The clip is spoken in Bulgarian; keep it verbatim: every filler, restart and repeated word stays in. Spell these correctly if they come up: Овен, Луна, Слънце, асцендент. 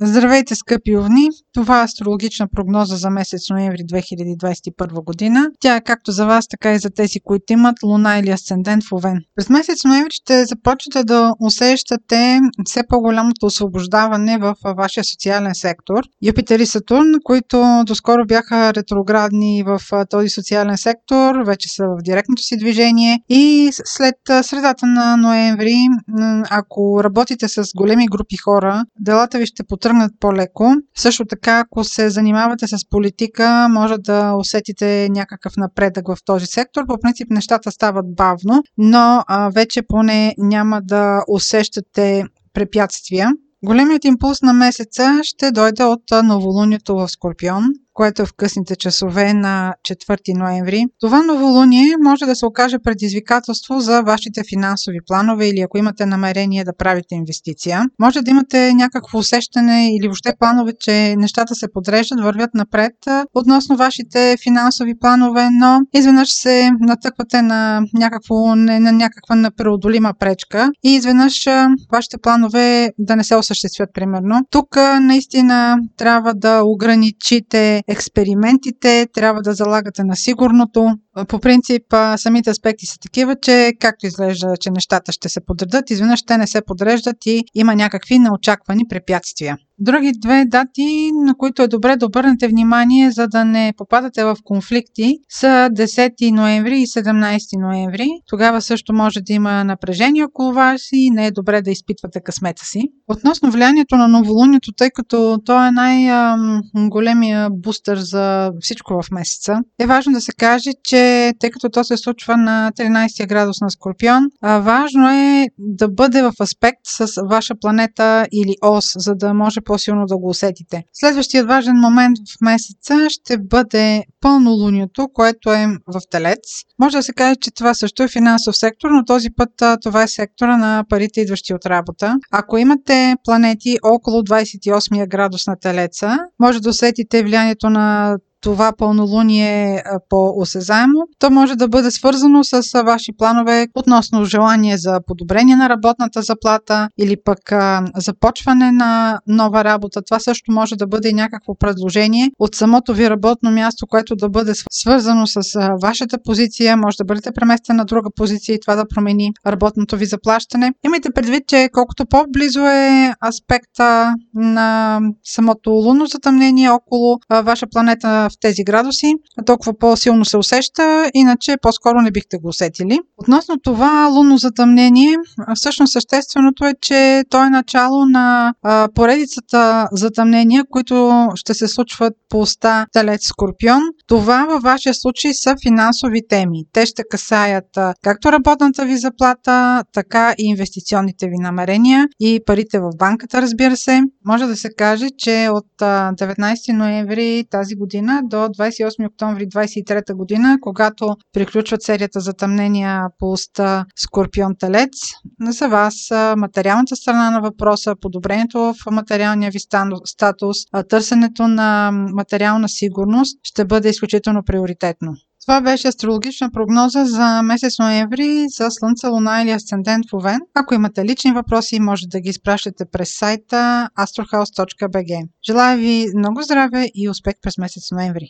Здравейте, скъпи овни! Това е астрологична прогноза за месец ноември две хиляди двадесет и първа година. Тя е както за вас, така и за тези, които имат луна или асцендент в Овен. През месец ноември ще започнете да усещате все по-голямото освобождаване в вашия социален сектор. Юпитер и Сатурн, които доскоро бяха ретроградни в този социален сектор, вече са в директното си движение и след средата на ноември, ако работите с големи групи хора, делата ви ще потръгнат по-леко. Също така, ако се занимавате с политика, може да усетите някакъв напредък в този сектор. По принцип нещата стават бавно, но а, вече поне няма да усещате препятствия. Големият импулс на месеца ще дойде от новолунието в Скорпион, което е в късните часове на четвърти ноември. Това новолуние може да се окаже предизвикателство за вашите финансови планове или ако имате намерение да правите инвестиция. Може да имате някакво усещане или въобще планове, че нещата се подреждат, вървят напред относно вашите финансови планове, но изведнъж се натъквате на, някакво, на някаква непреодолима пречка и изведнъж вашите планове да не се осъществят, примерно. Тук наистина трябва да ограничите експериментите, трябва да залагате на сигурното. По принцип, самите аспекти са такива, че както изглежда, че нещата ще се подредат, изведнъж те не се подреждат и има някакви неочаквани препятствия. Други две дати, на които е добре да обърнете внимание, за да не попадате в конфликти, са десети ноември и седемнадесети ноември. Тогава също може да има напрежение около вас и не е добре да изпитвате късмета си. Относно влиянието на новолунието, тъй като то е най-големия бустър за всичко в месеца, е важно да се каже, че тъй като то се случва на тринадесети градус на Скорпион, важно е да бъде в аспект с ваша планета или ос, за да може по-силно да го усетите. Следващият важен момент в месеца ще бъде пълнолунието, което е в Телец. Може да се каже, че това също е финансов сектор, но този път това е сектора на парите, идващи от работа. Ако имате планети около двадесет и осми градус на Телеца, може да усетите влиянието на това пълнолуние по-осезаемо. То може да бъде свързано с ваши планове относно желание за подобрение на работната заплата или пък започване на нова работа. Това също може да бъде и някакво предложение от самото ви работно място, което да бъде свързано с вашата позиция. Може да бъдете преместени на друга позиция и това да промени работното ви заплащане. Имайте предвид, че колкото по-близо е аспекта на самото лунно затъмнение около ваша планета в тези градуси, толкова по-силно се усеща, иначе по-скоро не бихте го усетили. Относно това лунно затъмнение, всъщност същественото е, че то е начало на поредицата затъмнения, които ще се случват по оста Телец Скорпион. Това във вашия случай са финансови теми. Те ще касаят както работната ви заплата, така и инвестиционните ви намерения и парите в банката, разбира се. Може да се каже, че от деветнадесети ноември тази година до двадесет и осми октомври двадесет и трета година, когато приключват серията затъмнения по оста Скорпион Телец. За вас материалната страна на въпроса, подобрението в материалния ви статус, търсенето на материална сигурност ще бъде изключително приоритетно. Това беше астрологична прогноза за месец ноември за Слънце, Луна или асцендент в Овен. Ако имате лични въпроси, може да ги изпращате през сайта astrohouse точка би джи. Желая ви много здраве и успех през месец ноември!